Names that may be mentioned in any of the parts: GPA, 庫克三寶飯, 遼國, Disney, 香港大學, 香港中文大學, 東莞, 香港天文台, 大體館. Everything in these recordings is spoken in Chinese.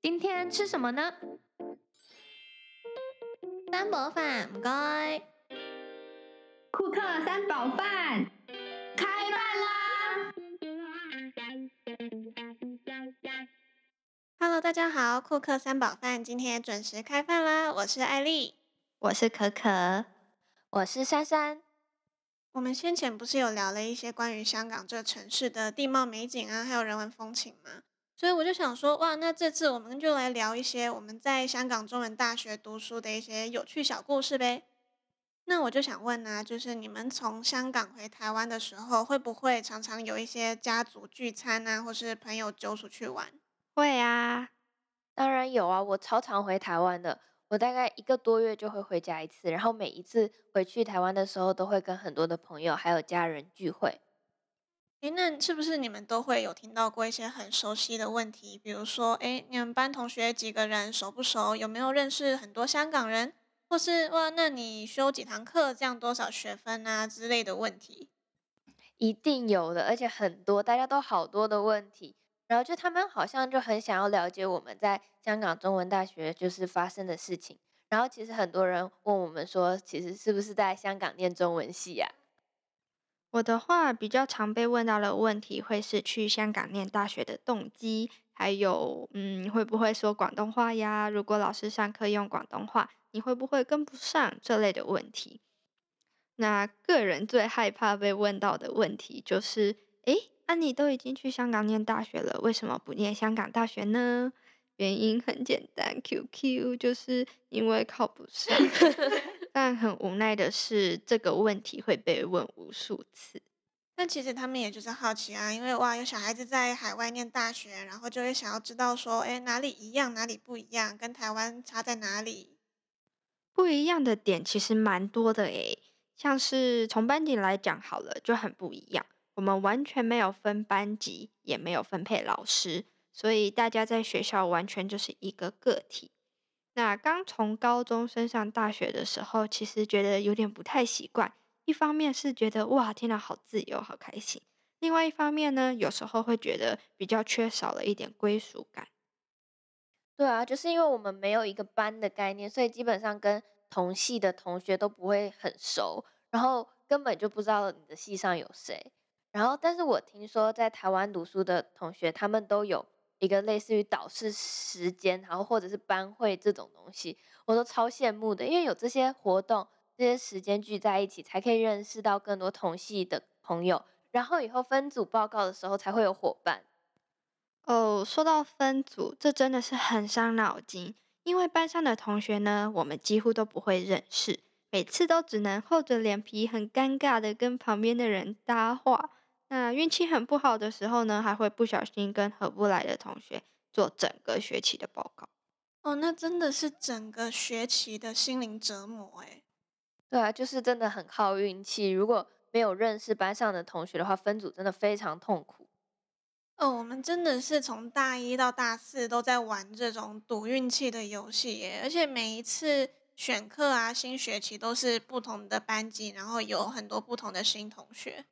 今天吃什么呢？三寶飯，唔該。庫克三寶飯，開飯啦 ！Hello， 大家好，庫克三寶飯今天準時開飯啦！我是艾莉，我是可可，我是珊珊。我们先前不是有聊了一些关于香港这城市的地貌美景啊，还有人文风情吗？所以我就想说，哇，那这次我们就来聊一些我们在香港中文大学读书的一些有趣小故事呗。那我就想问啊，就是你们从香港回台湾的时候，会不会常常有一些家族聚餐啊，或是朋友揪出去玩？会啊，当然有啊，我超常回台湾的。我大概一个多月就会回家一次，然后每一次回去台湾的时候，都会跟很多的朋友还有家人聚会。诶，那是不是你们都会有听到过一些很熟悉的问题？比如说，诶，你们班同学几个人熟不熟？有没有认识很多香港人？或是哇，那你修几堂课，这样多少学分啊之类的问题？一定有的，而且很多，大家都好多的问题。然后就他们好像就很想要了解我们在香港中文大学就是发生的事情，然后其实很多人问我们说，其实是不是在香港念中文系啊？我的话比较常被问到的问题会是去香港念大学的动机，还有会不会说广东话呀？如果老师上课用广东话，你会不会跟不上这类的问题？那个人最害怕被问到的问题就是，你都已经去香港念大学了，为什么不念香港大学呢？原因很简单 ，QQ 就是因为考不上。但很无奈的是，这个问题会被问无数次。但其实他们也就是好奇啊，因为哇，有小孩子在海外念大学，然后就会想要知道说，哪里一样，哪里不一样，跟台湾差在哪里？不一样的点其实蛮多的诶，像是从班级来讲好了，就很不一样。我们完全没有分班级，也没有分配老师，所以大家在学校完全就是一个个体。那刚从高中升上大学的时候，其实觉得有点不太习惯。一方面是觉得哇，天哪，好自由，好开心；另外一方面呢，有时候会觉得比较缺少了一点归属感。对啊，就是因为我们没有一个班的概念，所以基本上跟同系的同学都不会很熟，然后根本就不知道你的系上有谁。然后但是我听说在台湾读书的同学，他们都有一个类似于导师时间，然后或者是班会这种东西，我都超羡慕的，因为有这些活动，这些时间聚在一起，才可以认识到更多同系的朋友，然后以后分组报告的时候才会有伙伴。哦，说到分组，这真的是很伤脑筋，因为班上的同学呢，我们几乎都不会认识，每次都只能厚着脸皮很尴尬的跟旁边的人搭话。那运气很不好的时候呢，还会不小心跟合不来的同学做整个学期的报告。哦，那真的是整个学期的心灵折磨耶。对啊，就是真的很靠运气，如果没有认识班上的同学的话，分组真的非常痛苦。哦，我们真的是从大一到大四都在玩这种赌运气的游戏耶，而且每一次选课啊，新学期都是不同的班级，然后有很多不同的新同学。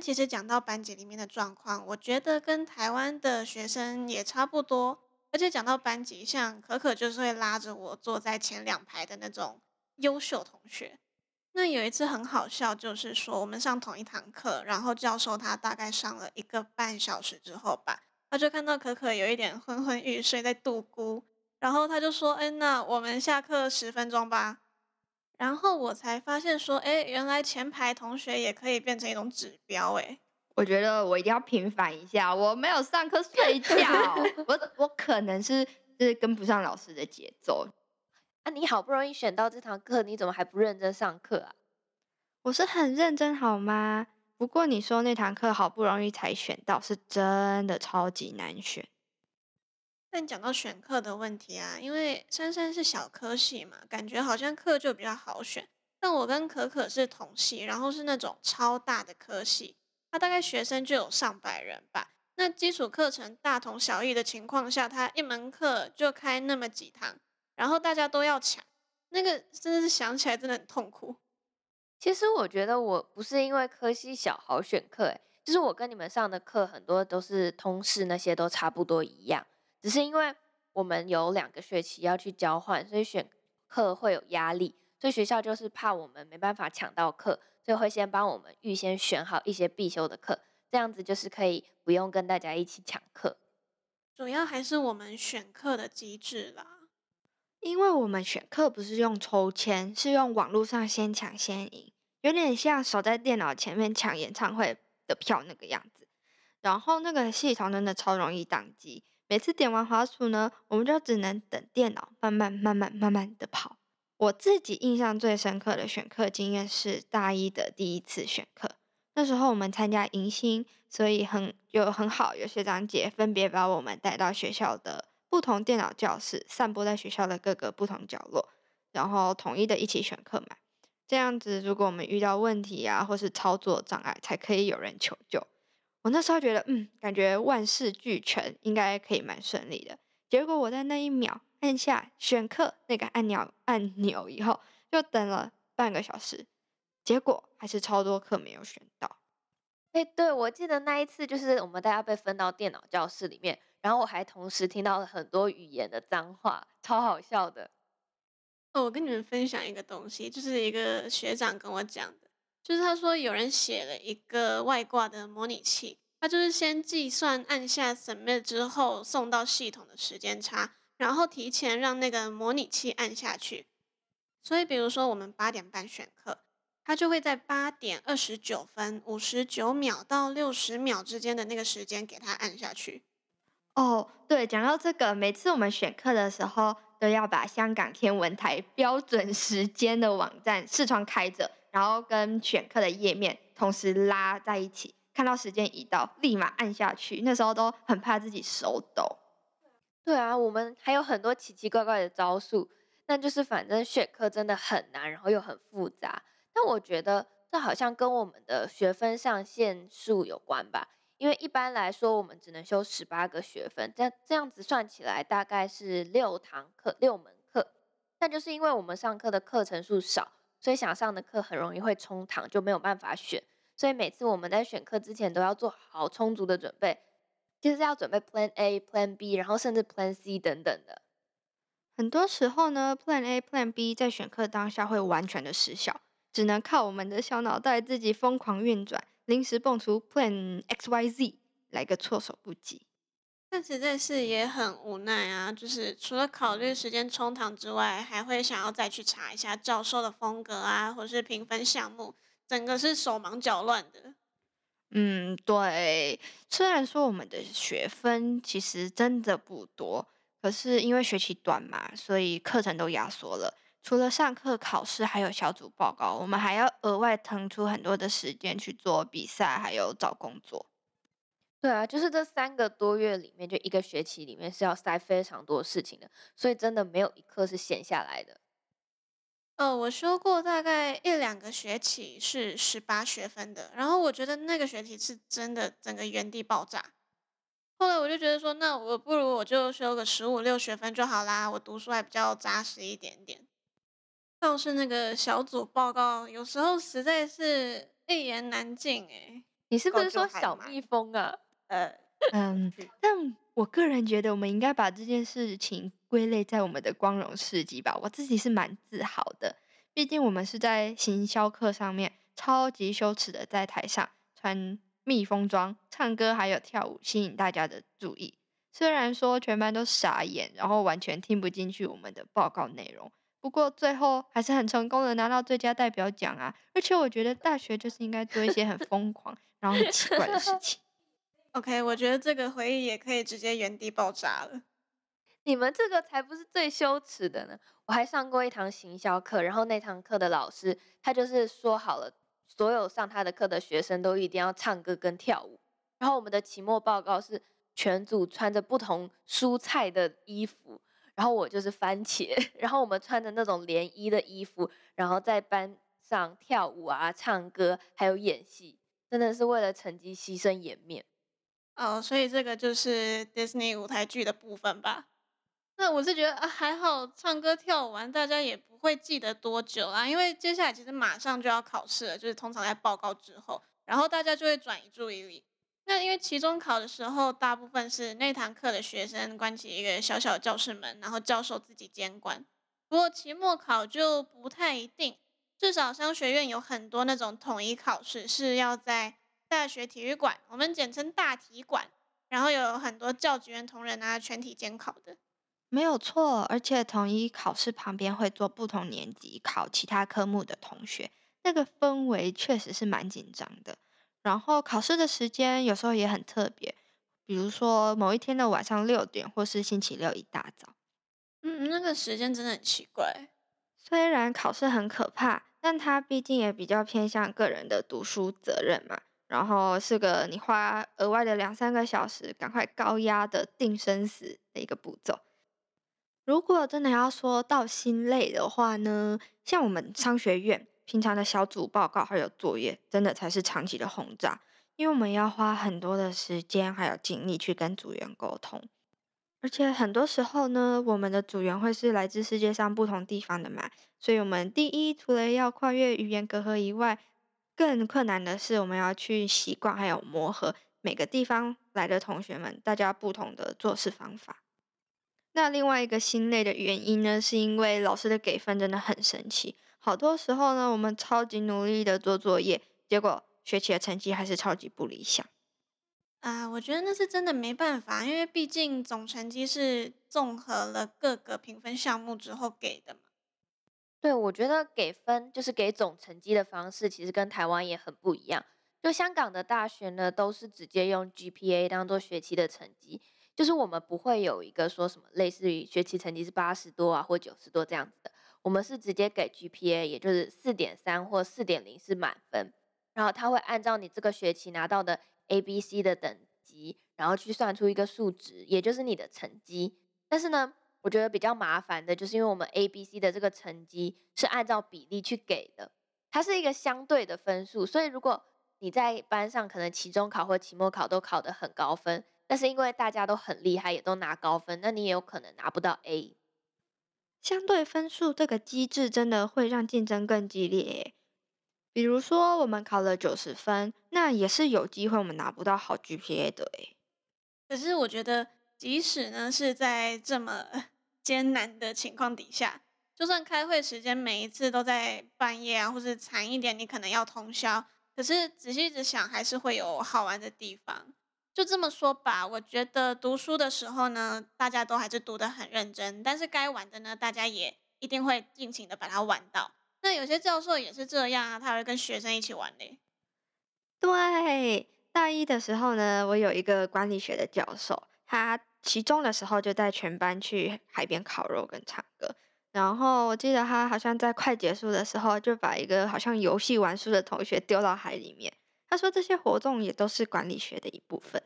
其实讲到班级里面的状况，我觉得跟台湾的学生也差不多。而且讲到班级，像可可就是会拉着我坐在前两排的那种优秀同学。那有一次很好笑，就是说我们上同一堂课，然后教授他大概上了1个半小时之后吧，他就看到可可有一点昏昏欲睡在度孤，然后他就说：“那我们下课10分钟吧。”然后我才发现说，原来前排同学也可以变成一种指标哎。我觉得我一定要平反一下，我没有上课睡觉，我可能是跟不上老师的节奏。啊，你好不容易选到这堂课，你怎么还不认真上课啊？我是很认真好吗？不过你说那堂课好不容易才选到，是真的超级难选。但讲到选课的问题啊，因为珊珊是小科系嘛，感觉好像课就比较好选。但我跟可可是同系，然后是那种超大的科系，它大概学生就有上百人吧。那基础课程大同小异的情况下，它一门课就开那么几堂，然后大家都要抢，那个真的是想起来真的很痛苦。其实我觉得我不是因为科系小好选课就是我跟你们上的课很多都是通识，那些都差不多一样。只是因为我们有2个学期要去交换，所以选课会有压力，所以学校就是怕我们没办法抢到课，所以会先帮我们预先选好一些必修的课，这样子就是可以不用跟大家一起抢课。主要还是我们选课的机制啦，因为我们选课不是用抽签，是用网络上先抢先赢，有点像守在电脑前面抢演唱会的票那个样子。然后那个系统真的超容易宕机，每次点完滑鼠呢，我们就只能等电脑慢慢的跑。我自己印象最深刻的选课经验是大一的第一次选课，那时候我们参加迎新，所以很好，有学长姐分别把我们带到学校的不同电脑教室，散播在学校的各个不同角落，然后统一的一起选课嘛。这样子如果我们遇到问题啊或是操作障碍，才可以有人求救。我那时候觉得感觉万事俱全，应该可以蛮顺利的。结果我在那一秒按下选课那个按钮以后，就等了半个小时，结果还是超多课没有选到。对，我记得那一次就是我们大家被分到电脑教室里面，然后我还同时听到了很多语言的脏话，超好笑的。我跟你们分享一个东西，就是一个学长跟我讲的，就是他说有人写了一个外挂的模拟器，他就是先计算按下 submit 之后送到系统的时间差，然后提前让那个模拟器按下去。所以比如说我们8点半选课，他就会在8点29分59秒到60秒之间的那个时间给他按下去。对，讲到这个，每次我们选课的时候都要把香港天文台标准时间的网站视窗开着，然后跟选课的页面同时拉在一起，看到时间一到立马按下去，那时候都很怕自己手抖。对啊，我们还有很多奇奇怪怪的招数，那就是反正选课真的很难，然后又很复杂。但我觉得这好像跟我们的学分上限数有关吧，因为一般来说我们只能修18个学分，这样子算起来大概是6门课。那就是因为我们上课的课程数少，所以想上的课很容易会冲堂，就没有办法选。所以每次我们在选课之前都要做好充足的准备，就是要准备 Plan A、Plan B， 然后甚至 Plan C 等等的。很多时候呢 Plan A、Plan B 在选课当下会完全的失效，只能靠我们的小脑袋自己疯狂运转，临时蹦出 Plan XYZ 来个措手不及。但实在是也很无奈啊，就是除了考虑时间冲堂之外，还会想要再去查一下教授的风格啊，或是评分项目，整个是手忙脚乱的。对，虽然说我们的学分其实真的不多，可是因为学期短嘛，所以课程都压缩了，除了上课、考试还有小组报告，我们还要额外腾出很多的时间去做比赛还有找工作。对啊，就是这3个多月里面，就1个学期里面是要塞非常多事情的，所以真的没有一刻是闲下来的。我修过大概1-2个学期是18学分的，然后我觉得那个学期是真的整个原地爆炸。后来我就觉得说，那我不如我就修个15-16学分就好啦，我读书还比较扎实一点点。倒是那个小组报告，有时候实在是一言难尽欸。你是不是说小蜜蜂啊？但我个人觉得我们应该把这件事情归类在我们的光荣事迹吧，我自己是蛮自豪的，毕竟我们是在行销课上面超级羞耻的在台上穿蜜蜂装唱歌还有跳舞，吸引大家的注意。虽然说全班都傻眼，然后完全听不进去我们的报告内容，不过最后还是很成功的拿到最佳代表奖啊。而且我觉得大学就是应该做一些很疯狂然后很奇怪的事情。OK， 我觉得这个回忆也可以直接原地爆炸了。你们这个才不是最羞耻的呢！我还上过一堂行销课，然后那堂课的老师他就是说好了，所有上他的课的学生都一定要唱歌跟跳舞。然后我们的期末报告是全组穿着不同蔬菜的衣服，然后我就是番茄，然后我们穿着那种连衣的衣服，然后在班上跳舞啊、唱歌，还有演戏，真的是为了成绩牺牲颜面。所以这个就是 Disney 舞台剧的部分吧。那我是觉得还好唱歌跳舞完大家也不会记得多久啦，因为接下来其实马上就要考试了，就是通常在报告之后，然后大家就会转移注意力。那因为期中考的时候，大部分是那堂课的学生关起一个小小的教室门，然后教授自己监管。不过期末考就不太一定，至少商学院有很多那种统一考试是要在大学体育馆，我们简称大体馆，然后有很多教职员同仁啊全体监考的。没有错，而且统一考试旁边会做不同年级考其他科目的同学，那个氛围确实是蛮紧张的。然后考试的时间有时候也很特别，比如说某一天的晚上6点，或是星期六一大早。那个时间真的很奇怪。虽然考试很可怕，但它毕竟也比较偏向个人的读书责任嘛，然后是个你花额外的2-3个小时赶快高压的定生死的一个步骤。如果真的要说到心累的话呢，像我们商学院平常的小组报告还有作业，真的才是长期的轰炸，因为我们要花很多的时间还有精力去跟组员沟通，而且很多时候呢，我们的组员会是来自世界上不同地方的嘛，所以我们第一除了要跨越语言隔阂以外，更困难的是我们要去习惯还有磨合每个地方来的同学们大家不同的做事方法。那另外一个心累的原因呢，是因为老师的给分真的很神奇，好多时候呢我们超级努力的做作业，结果学期的成绩还是超级不理想啊。我觉得那是真的没办法，因为毕竟总成绩是综合了各个评分项目之后给的嘛。对，我觉得给分就是给总成绩的方式其实跟台湾也很不一样，就香港的大学呢都是直接用 GPA 当做学期的成绩，就是我们不会有一个说什么类似于学期成绩是80多啊或90多这样子的，我们是直接给 GPA， 也就是 4.3 或 4.0 是满分，然后它会按照你这个学期拿到的 ABC 的等级，然后去算出一个数值，也就是你的成绩。但是呢我觉得比较麻烦的就是因为我们 ABC 的这个成绩是按照比例去给的，它是一个相对的分数，所以如果你在班上可能期中考或期末考都考得很高分，但是因为大家都很厉害也都拿高分，那你也有可能拿不到 A。 相对分数这个机制真的会让竞争更激烈耶，比如说我们考了90分，那也是有机会我们拿不到好 GPA 的耶。可是我觉得即使呢是在这么艰难的情况底下，就算开会时间每一次都在半夜啊，或是惨一点你可能要通宵，可是仔细一直想还是会有好玩的地方。就这么说吧，我觉得读书的时候呢大家都还是读得很认真，但是该玩的呢大家也一定会尽情的把它玩到。那有些教授也是这样啊，他会跟学生一起玩嘞。对，大一的时候呢我有一个管理学的教授，他期中的时候就带全班去海边烤肉跟唱歌，然后我记得他好像在快结束的时候就把一个好像游戏玩输的同学丢到海里面，他说这些活动也都是管理学的一部分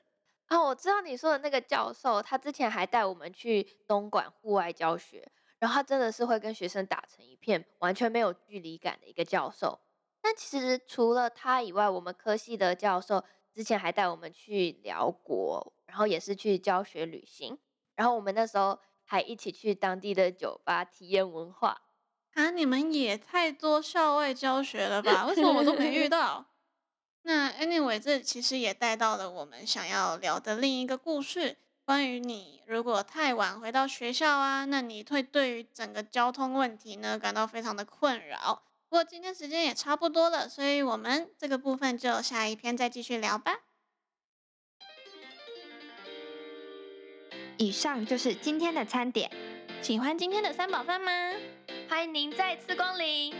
啊。我知道你说的那个教授，他之前还带我们去东莞户外教学，然后他真的是会跟学生打成一片，完全没有距离感的一个教授。但其实除了他以外，我们科系的教授之前还带我们去辽国，然后也是去教学旅行，然后我们那时候还一起去当地的酒吧体验文化啊。你们也太多校外教学了吧，为什么我都没遇到那 anyway， 这其实也带到了我们想要聊的另一个故事，关于你如果太晚回到学校啊，那你会对于整个交通问题呢感到非常的困扰。不过今天时间也差不多了，所以我们这个部分就下一篇再继续聊吧。以上就是今天的餐点，喜欢今天的三宝饭吗？欢迎您再次光临。